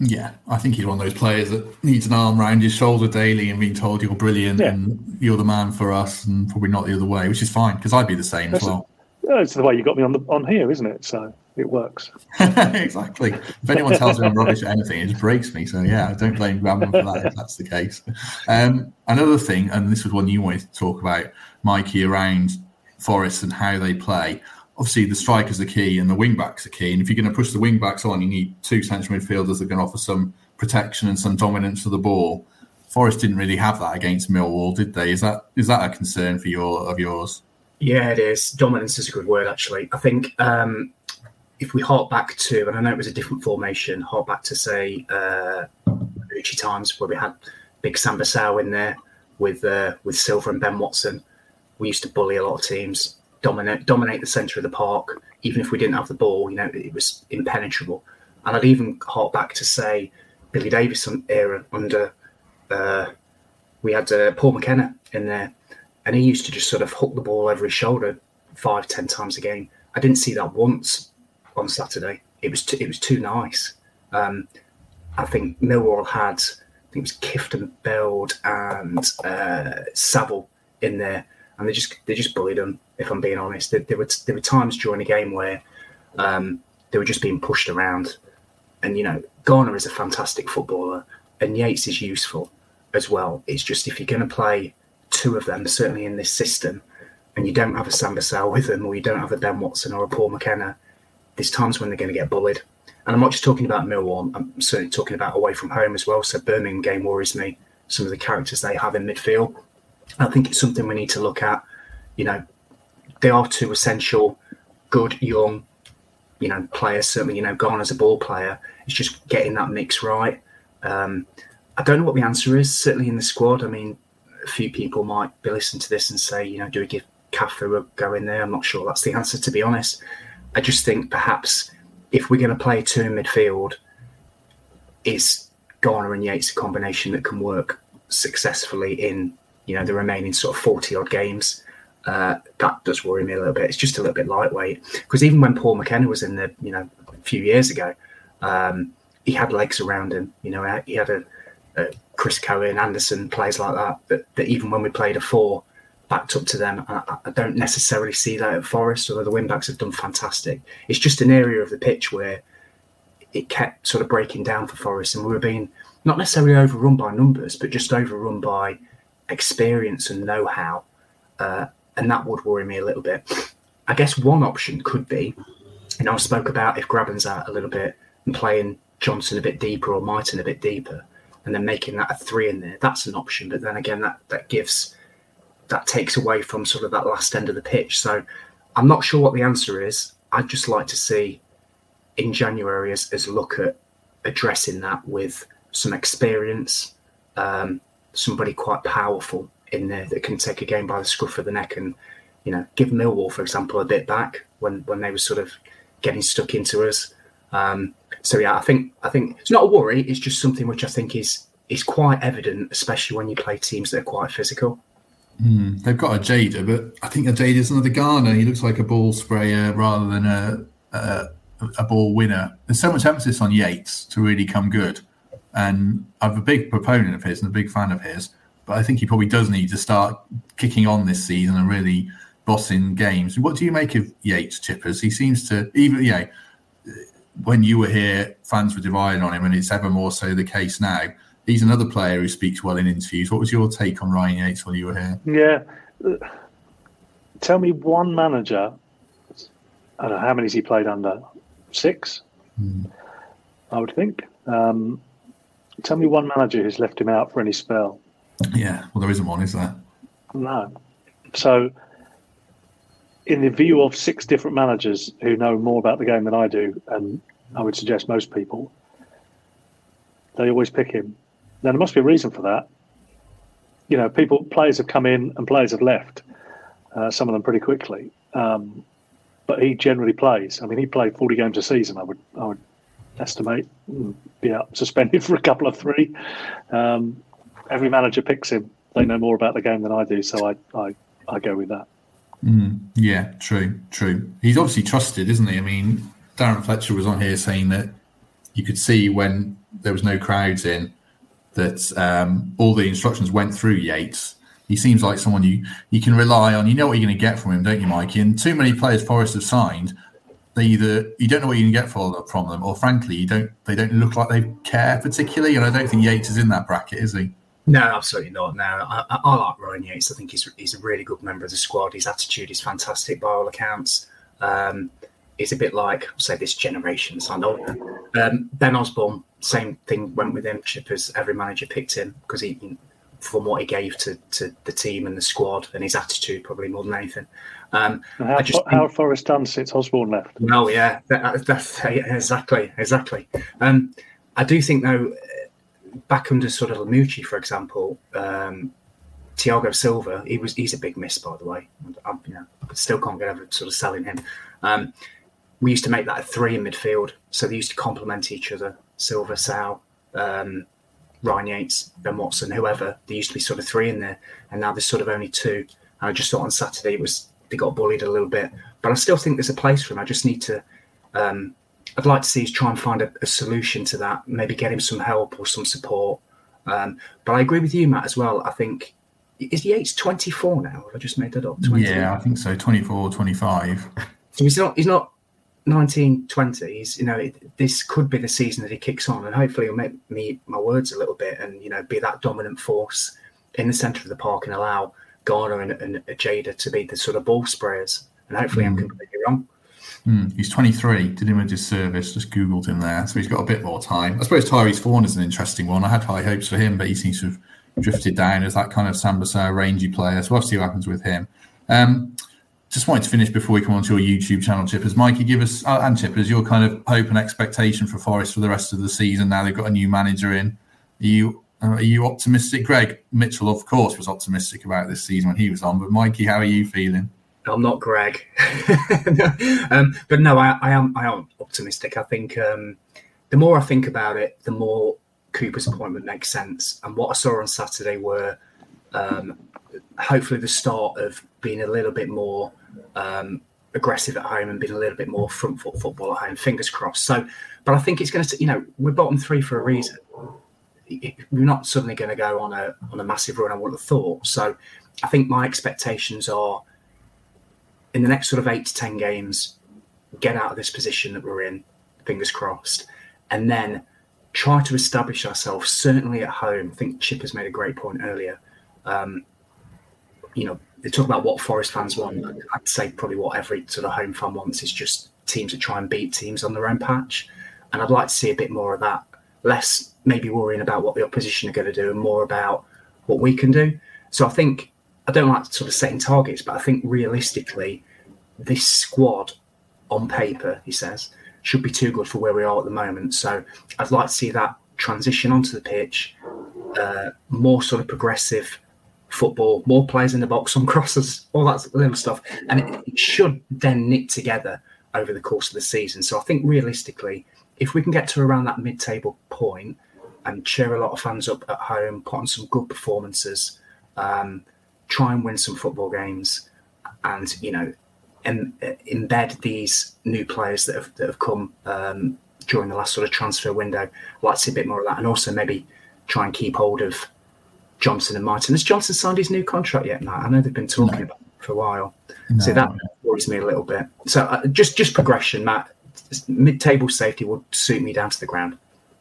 Yeah, I think he's one of those players that needs an arm round his shoulder daily and being told you're brilliant yeah. and you're the man for us, and probably not the other way, which is fine, because I'd be the same That's as well. A, yeah, it's the way you got me on the on here, isn't it? So it works. Exactly. If anyone tells me I'm rubbish at anything, it just breaks me. So, yeah, I don't blame Grabban for that if that's the case. Um, another thing, and this was one you wanted to talk about, Mikey, around Forest and how they play. Obviously, the strikers are key and the wing-backs are key. And if you're going to push the wing-backs on, you need two central midfielders that can offer some protection and some dominance of the ball. Forest didn't really have that against Millwall, did they? Is that is that a concern for your of yours? Yeah, it is. Dominance is a good word, actually. I think um, if we hark back to, and I know it was a different formation, hark back to, say, uh, Uchi times where we had big Sam Bissau in there with uh, with Silva and Ben Watson. We used to bully a lot of teams, dominate dominate the centre of the park. Even if we didn't have the ball, you know, it was impenetrable. And I'd even hark back to, say, Billy Davis era under, uh, we had uh, Paul McKenna in there. And he used to just sort of hook the ball over his shoulder five, ten times a game. I didn't see that once on Saturday. It was too, it was too nice. Um, I think Millwall had, I think it was Kifton, Beld and uh, Saville in there, and they just they just bullied them. If I'm being honest, there, there were there were times during a game where um, they were just being pushed around. And you know, Garner is a fantastic footballer, and Yates is useful as well. It's just if you're going to play two of them, certainly in this system, and you don't have a Sam Bissau with them, or you don't have a Ben Watson or a Paul McKenna, there's times when they're going to get bullied. And I'm not just talking about Millwall, I'm certainly talking about away from home as well. So Birmingham game worries me, some of the characters they have in midfield. I think it's something we need to look at. You know, they are two essential, good, young, you know, players. Certainly, you know, Garner's a ball player. It's just getting that mix right. Um, I don't know what the answer is, certainly in the squad. I mean, a few people might be listening to this and say, you know, do we give Cafu a go in there? I'm not sure that's the answer, to be honest. I just think perhaps if we're going to play two in midfield, it's Garner and Yates, a combination that can work successfully in, you know, the remaining sort of forty-odd games. Uh, that does worry me a little bit. It's just a little bit lightweight. Because even when Paul McKenna was in there, you know, a few years ago, um, he had legs around him. You know, he had a... a Chris Cohen, Anderson, players like that, that, that even when we played a four, backed up to them. I, I don't necessarily see that at Forest, although the wing-backs have done fantastic. It's just an area of the pitch where it kept sort of breaking down for Forest, and we were being not necessarily overrun by numbers, but just overrun by experience and know-how, uh, and that would worry me a little bit. I guess one option could be, and I spoke about if Grabban's out a little bit and playing Johnson a bit deeper or Myton a bit deeper, and then making that a three in there, that's an option. But then again, that, that gives, that takes away from sort of that last end of the pitch. So I'm not sure what the answer is. I'd just like to see in January as, as look at addressing that with some experience, um, somebody quite powerful in there that can take a game by the scruff of the neck and, you know, give Millwall, for example, a bit back when, when they were sort of getting stuck into us. Um, so yeah, I think I think it's not a worry. It's just something which I think is is quite evident, especially when you play teams that are quite physical. Mm, they've got Ojeda, but I think Ojeda is another Garner. He looks like a ball sprayer rather than a, a a ball winner. There's so much emphasis on Yates to really come good, and I'm a big proponent of his and a big fan of his. But I think he probably does need to start kicking on this season and really bossing games. What do you make of Yates, Chippers? He seems to even yeah. You know, when you were here, fans were divided on him, and it's ever more so the case now. He's another player who speaks well in interviews. What was your take on Ryan Yates while you were here? Yeah. Tell me one manager, I don't know, how many has he played under? Six, mm. I would think. Um, tell me one manager who's left him out for any spell. Yeah, well, there isn't one, is there? No. So, in the view of six different managers who know more about the game than I do, and I would suggest most people, they always pick him. Now, there must be a reason for that. You know, people, players have come in and players have left, uh, some of them pretty quickly. Um, but he generally plays. I mean, he played forty games a season, I would I would estimate, be out suspended for a couple of three. Um, every manager picks him. They know more about the game than I do, so I, I, I go with that. Mm, yeah, true, true. He's obviously trusted, isn't he? I mean, Darren Fletcher was on here saying that you could see when there was no crowds in that um, all the instructions went through Yates. He seems like someone you, you can rely on. You know what you're going to get from him, don't you, Mikey? And too many players Forest have signed they either you don't know what you can get for, from them, or frankly, you don't. They don't look like they care particularly, and I don't think Yates is in that bracket, is he? No, absolutely not. No, I, I, I like Ryan Yates. I think he's he's a really good member of the squad. His attitude is fantastic by all accounts. Um, it's a bit like, say, this generation. So I know um, Ben Osborne. Same thing went with him. Chippers, every manager picked him because he, from what he gave to, to the team and the squad, and his attitude probably more than anything. Um, and how, I just how think, Forrest done since Osborne left. Oh yeah, that, that's yeah, exactly, exactly. Um, I do think though, back under sort of Lamouchi, for example, um, Thiago Silva, he was he's a big miss, by the way. I, you know, still can't get over sort of selling him. Um, we used to make that a three in midfield, so they used to complement each other. Silva, Sal, um, Ryan Yates, Ben Watson, whoever. There used to be sort of three in there, and now there's sort of only two. And I just thought on Saturday it was they got bullied a little bit, but I still think there's a place for him. I just need to. Um, I'd like to see is try and find a, a solution to that. Maybe get him some help or some support. Um, but I agree with you, Matt, as well. I think is Yates twenty-four now? Have I just made that up? twenty Yeah, I think so. twenty-four, twenty-five So he's not. He's not. nineteen, twenty you know, it, this could be the season that he kicks on, and hopefully he'll make me my words a little bit and, you know, be that dominant force in the centre of the park and allow Garner and, and Ojeda to be the sort of ball sprayers. And hopefully mm. I'm completely wrong. Mm. He's twenty-three did him a disservice, just Googled him there. So he's got a bit more time. I suppose Tyrese Vaughan is an interesting one. I had high hopes for him, but he seems to have drifted down as that kind of Sambasa rangy player. So we'll see what happens with him. Um, Just wanted to finish before we come on to your YouTube channel, Chippers. Mikey, give us, uh, and Chippers, your kind of hope and expectation for Forest for the rest of the season. Now they've got a new manager in. Are you uh, are you optimistic? Greg Mitchell, of course, was optimistic about this season when he was on. But Mikey, how are you feeling? I'm not Greg. um, but no, I, I am I am optimistic. I think um, the more I think about it, the more Cooper's appointment makes sense. And what I saw on Saturday were um, hopefully the start of being a little bit more Um, aggressive at home and been a little bit more front foot football at home, fingers crossed. So, but I think it's going to, you know, we're bottom three for a reason. It, we're not suddenly going to go on a on a massive run, I wouldn't have thought. So I think my expectations are in the next sort of eight to ten games, get out of this position that we're in, fingers crossed, and then try to establish ourselves, certainly at home. I think Chip has made a great point earlier. Um, you know, they talk about what Forest fans want. I'd say probably what every sort of home fan wants is just teams that try and beat teams on their own patch. And I'd like to see a bit more of that, less maybe worrying about what the opposition are going to do and more about what we can do. So I think, I don't like sort of setting targets, but I think realistically, this squad on paper, he says, should be too good for where we are at the moment. So I'd like to see that transition onto the pitch, uh, more sort of progressive football, more players in the box on crosses, all that little stuff, and it, it should then knit together over the course of the season. So I think realistically, if we can get to around that mid-table point and cheer a lot of fans up at home, put on some good performances, um, try and win some football games, and you know, em- embed these new players that have that have come um, during the last sort of transfer window. I'd like to see a bit more of that, and also maybe try and keep hold of Johnson and Martin. Has Johnson signed his new contract yet, Matt? I know they've been talking no. about it for a while. No, so that worries me a little bit. So uh, just just progression, Matt. Mid-table safety would suit me down to the ground.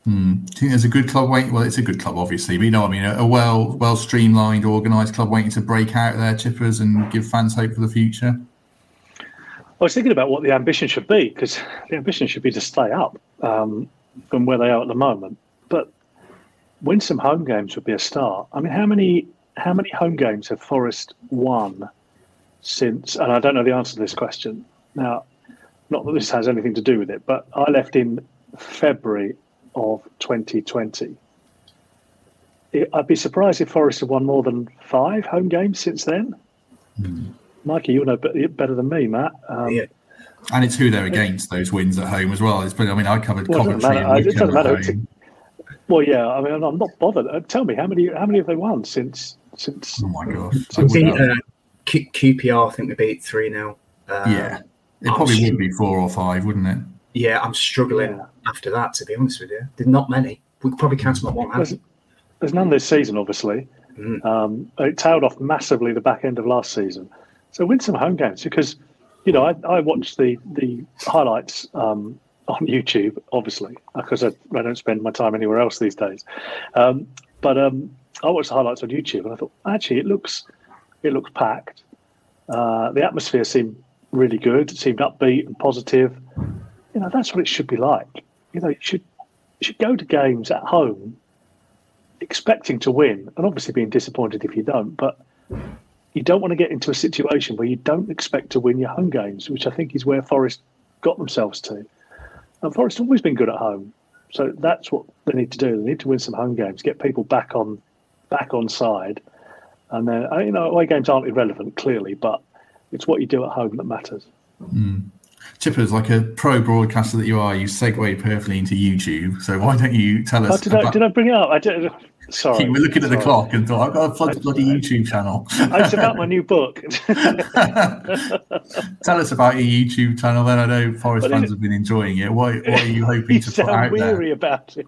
Mm. Do you think there's a good club waiting? Well, it's a good club, obviously. But you know what I mean? A, a well, well-streamlined, organised club waiting to break out their Chippers and give fans hope for the future? I was thinking about what the ambition should be, because the ambition should be to stay up um, from where they are at the moment. But win some home games would be a start. I mean, how many how many home games have Forest won since? And I don't know the answer to this question. Now, not that this has anything to do with it, but I left in February of twenty twenty. It, I'd be surprised if Forest have won more than five home games since then. Mm. Mikey, you'll know better than me, Matt. Um, yeah. And it's who they're against, those wins at home as well. It's brilliant. I mean, I covered well, Coventry and Luton. It doesn't matter. Well, yeah, I mean, I'm not bothered. Uh, tell me, how many How many have they won since... since? Oh, my gosh. Since I think, uh, Q- QPR, I think they beat three nil Uh, yeah. It I'm probably str- would be four or five, wouldn't it? Yeah, I'm struggling yeah. after that, to be honest with you. There's not many. We could probably count them on one hand. There's, there's none this season, obviously. Mm. Um, it tailed off massively the back end of last season. So win some home games, because you know, I, I watch the the highlights um, on YouTube, obviously, because I, I don't spend my time anywhere else these days. Um, but um, I watched the highlights on YouTube, and I thought, actually, it looks it looks packed. Uh, the atmosphere seemed really good. It seemed upbeat and positive. You know, that's what it should be like. You know, you should you should go to games at home expecting to win, and obviously being disappointed if you don't. But you don't want to get into a situation where you don't expect to win your home games, which I think is where Forest got themselves to. And Forest have always been good at home, so that's what they need to do. They need to win some home games, get people back on back on side. And then, you know, away games aren't irrelevant, clearly, but it's what you do at home that matters. Mm. Chippers, like a pro broadcaster that you are, you segue perfectly into YouTube. So why don't you tell us? Oh, did, about... I, did I bring it up? I did. Sorry. You were looking at Sorry. the clock and thought, I've got to plug the bloody YouTube channel. It's about my new book. Tell us about your YouTube channel then. I know Forest but fans it... have been enjoying it. What, what are you hoping you to put out there? I'm weary about it.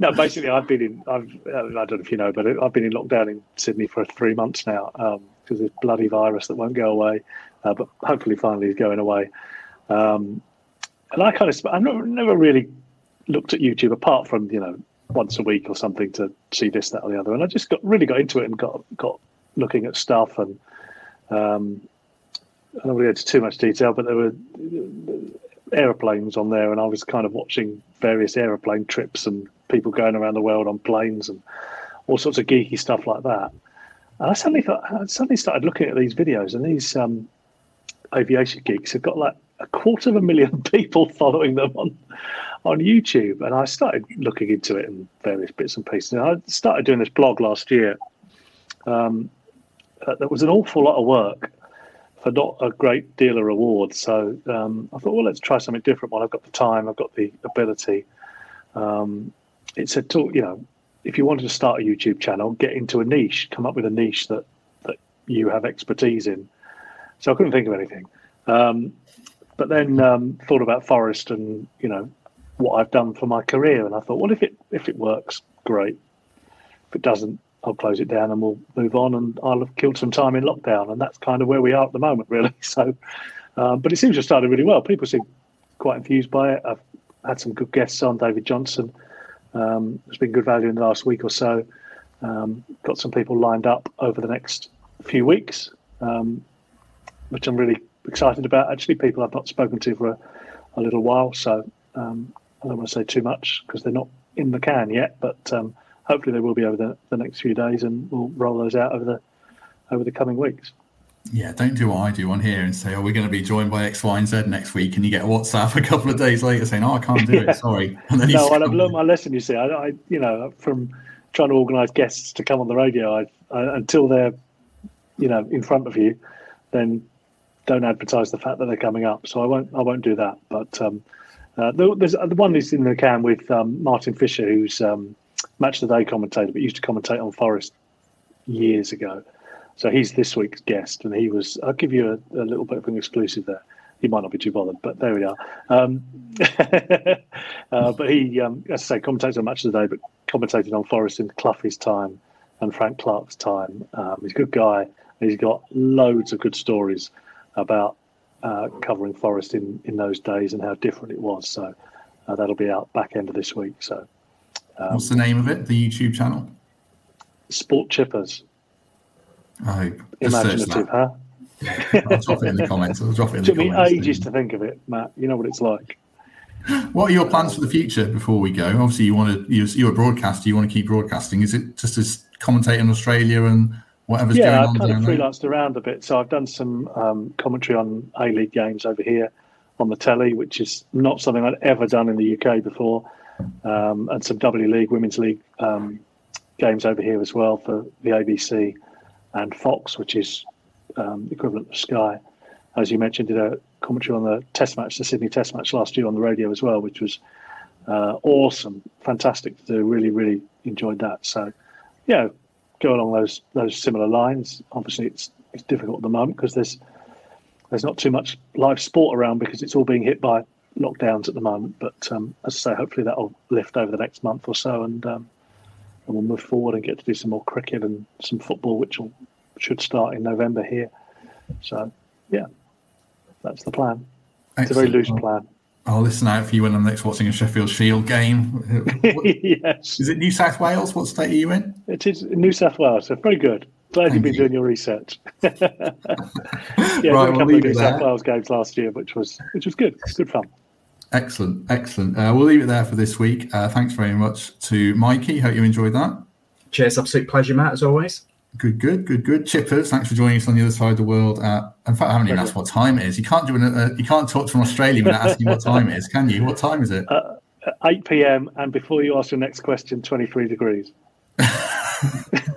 No, basically, I've been in, I've, I don't know if you know, but I've been in lockdown in Sydney for three months now because um, there's bloody virus that won't go away, uh, but hopefully finally is going away. Um, and I kind of, I've never really looked at YouTube apart from, you know, once a week or something to see this, that or the other. And I just got really got into it and got got looking at stuff. And um, I don't want to go into too much detail, but there were aeroplanes on there and I was kind of watching various aeroplane trips and people going around the world on planes and all sorts of geeky stuff like that. And I suddenly thought, I suddenly started looking at these videos, and these um, aviation geeks have got like a quarter of a million people following them on on YouTube. And I started looking into it in various bits and pieces. And I started doing this blog last year. Um, uh, that was an awful lot of work for not a great deal of reward. So um, I thought, well, let's try something different. Well, I've got the time, I've got the ability. Um, it's a talk, you know, if you wanted to start a YouTube channel, get into a niche, come up with a niche that, that you have expertise in. So I couldn't think of anything. Um, but then um, thought about Forest and, you know, what I've done for my career. And I thought, well, if it if it works, great. If it doesn't, I'll close it down and we'll move on, and I'll have killed some time in lockdown. And that's kind of where we are at the moment, really. So, um, but it seems to have started really well. People seem quite enthused by it. I've had some good guests on. David Johnson. Um, there's been good value in the last week or so. Um, got some people lined up over the next few weeks, um, which I'm really excited about. Actually, people I've not spoken to for a, a little while. So um, I don't want to say too much because they're not in the can yet, but um, hopefully they will be over the, the next few days, and we'll roll those out over the over the coming weeks. Yeah, don't do what I do on here and say, oh, we're going to be joined by X, Y, and Z next week, and you get a WhatsApp a couple of days later saying, oh, I can't do yeah. it, sorry. And then no, and I've learned my lesson, you see. I, I, you know, from trying to organise guests to come on the radio, I, I, until they're, you know, in front of you, then don't advertise the fact that they're coming up. So I won't I won't do that. But um, uh, there's the one that's in the can with um, Martin Fisher, who's um, Match of the Day commentator, but used to commentate on Forest years ago. So he's this week's guest, and he was, I'll give you a, a little bit of an exclusive there. He might not be too bothered, but there we are. Um, uh, but he, um, as I say, commentated on Match of the Day, but commentated on Forest in Clough's time and Frank Clark's time. Um, he's a good guy, and he's got loads of good stories about uh, covering Forest in, in those days and how different it was. So uh, that'll be out back end of this week. So, um, what's the name of it, the YouTube channel? Sport Chippers. I hope. Imaginative, huh? Yeah, I'll drop it in the comments. I'll drop it in the comments. It took me ages to think of it, Matt. You know what it's like. What are your plans for the future before we go? Obviously, you want to. You're a broadcaster. You want to keep broadcasting. Is it just as commentating in Australia and whatever's yeah, going on? Yeah, I've kind of freelanced there? around a bit. So I've done some um, commentary on A-League games over here on the telly, which is not something I'd ever done in the U K before, um, and some W League, Women's League um, games over here as well for the A B C. And Fox, which is um, equivalent of Sky, as you mentioned, did a commentary on the Test match, the Sydney Test match last year on the radio as well, which was uh, awesome, fantastic to do. Really, really enjoyed that. So, yeah, go along those those similar lines. Obviously, it's it's difficult at the moment because there's there's not too much live sport around because it's all being hit by lockdowns at the moment. But um, as I say, hopefully that'll lift over the next month or so, and. Um, And we'll move forward and get to do some more cricket and some football, which will, should start in November here. So yeah, that's the plan. Excellent. It's a very loose plan. I'll listen out for you when I'm next watching a Sheffield Shield game. Yes. Is it New South Wales? What state are you in? It is New South Wales. So very good. Glad Thank you've been you. doing your research. yeah, right, there were a couple we'll of New South Wales games last year, which was which was good. Good fun. Excellent, excellent. Uh, we'll leave it there for this week. Uh, thanks very much to Mikey. Hope you enjoyed that. Cheers, absolute pleasure, Matt, as always. Good, good, good, good. Chippers, thanks for joining us on the other side of the world. Uh, in fact, I haven't even asked what time it is. You can't do an, uh, you can't talk to an Australian without asking what time it is, can you? What time is it? Uh, eight p.m. and before you ask your next question, twenty-three degrees.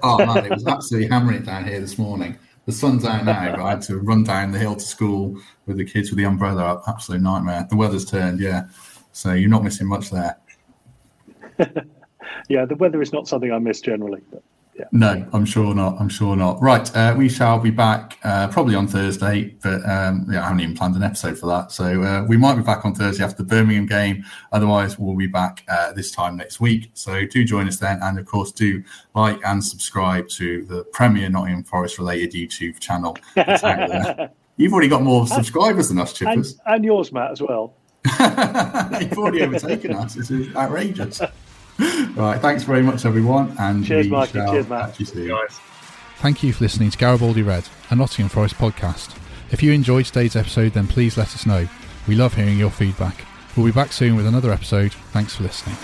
Oh, man, it was absolutely hammering down here this morning. The sun's out now, but I had to run down the hill to school with the kids with the umbrella up. Absolute nightmare. The weather's turned, yeah. So you're not missing much there. Yeah, the weather is not something I miss generally. But yeah. No, I'm sure not. I'm sure not. Right, uh, we shall be back uh, probably on Thursday, but um, yeah, I haven't even planned an episode for that. So uh, we might be back on Thursday after the Birmingham game. Otherwise, we'll be back uh, this time next week. So do join us then. And of course, do like and subscribe to the Premier Nottingham Forest related YouTube channel. That's out there. You've already got more subscribers than us, Chippers. And, and yours, Matt, as well. You've already overtaken us. This is outrageous. Right, thanks very much, everyone. And cheers, Mikey. Cheers, Matt. Catch you soon. Guys. Thank you for listening to Garibaldi Red, a Nottingham Forest podcast. If you enjoyed today's episode, then please let us know. We love hearing your feedback. We'll be back soon with another episode. Thanks for listening.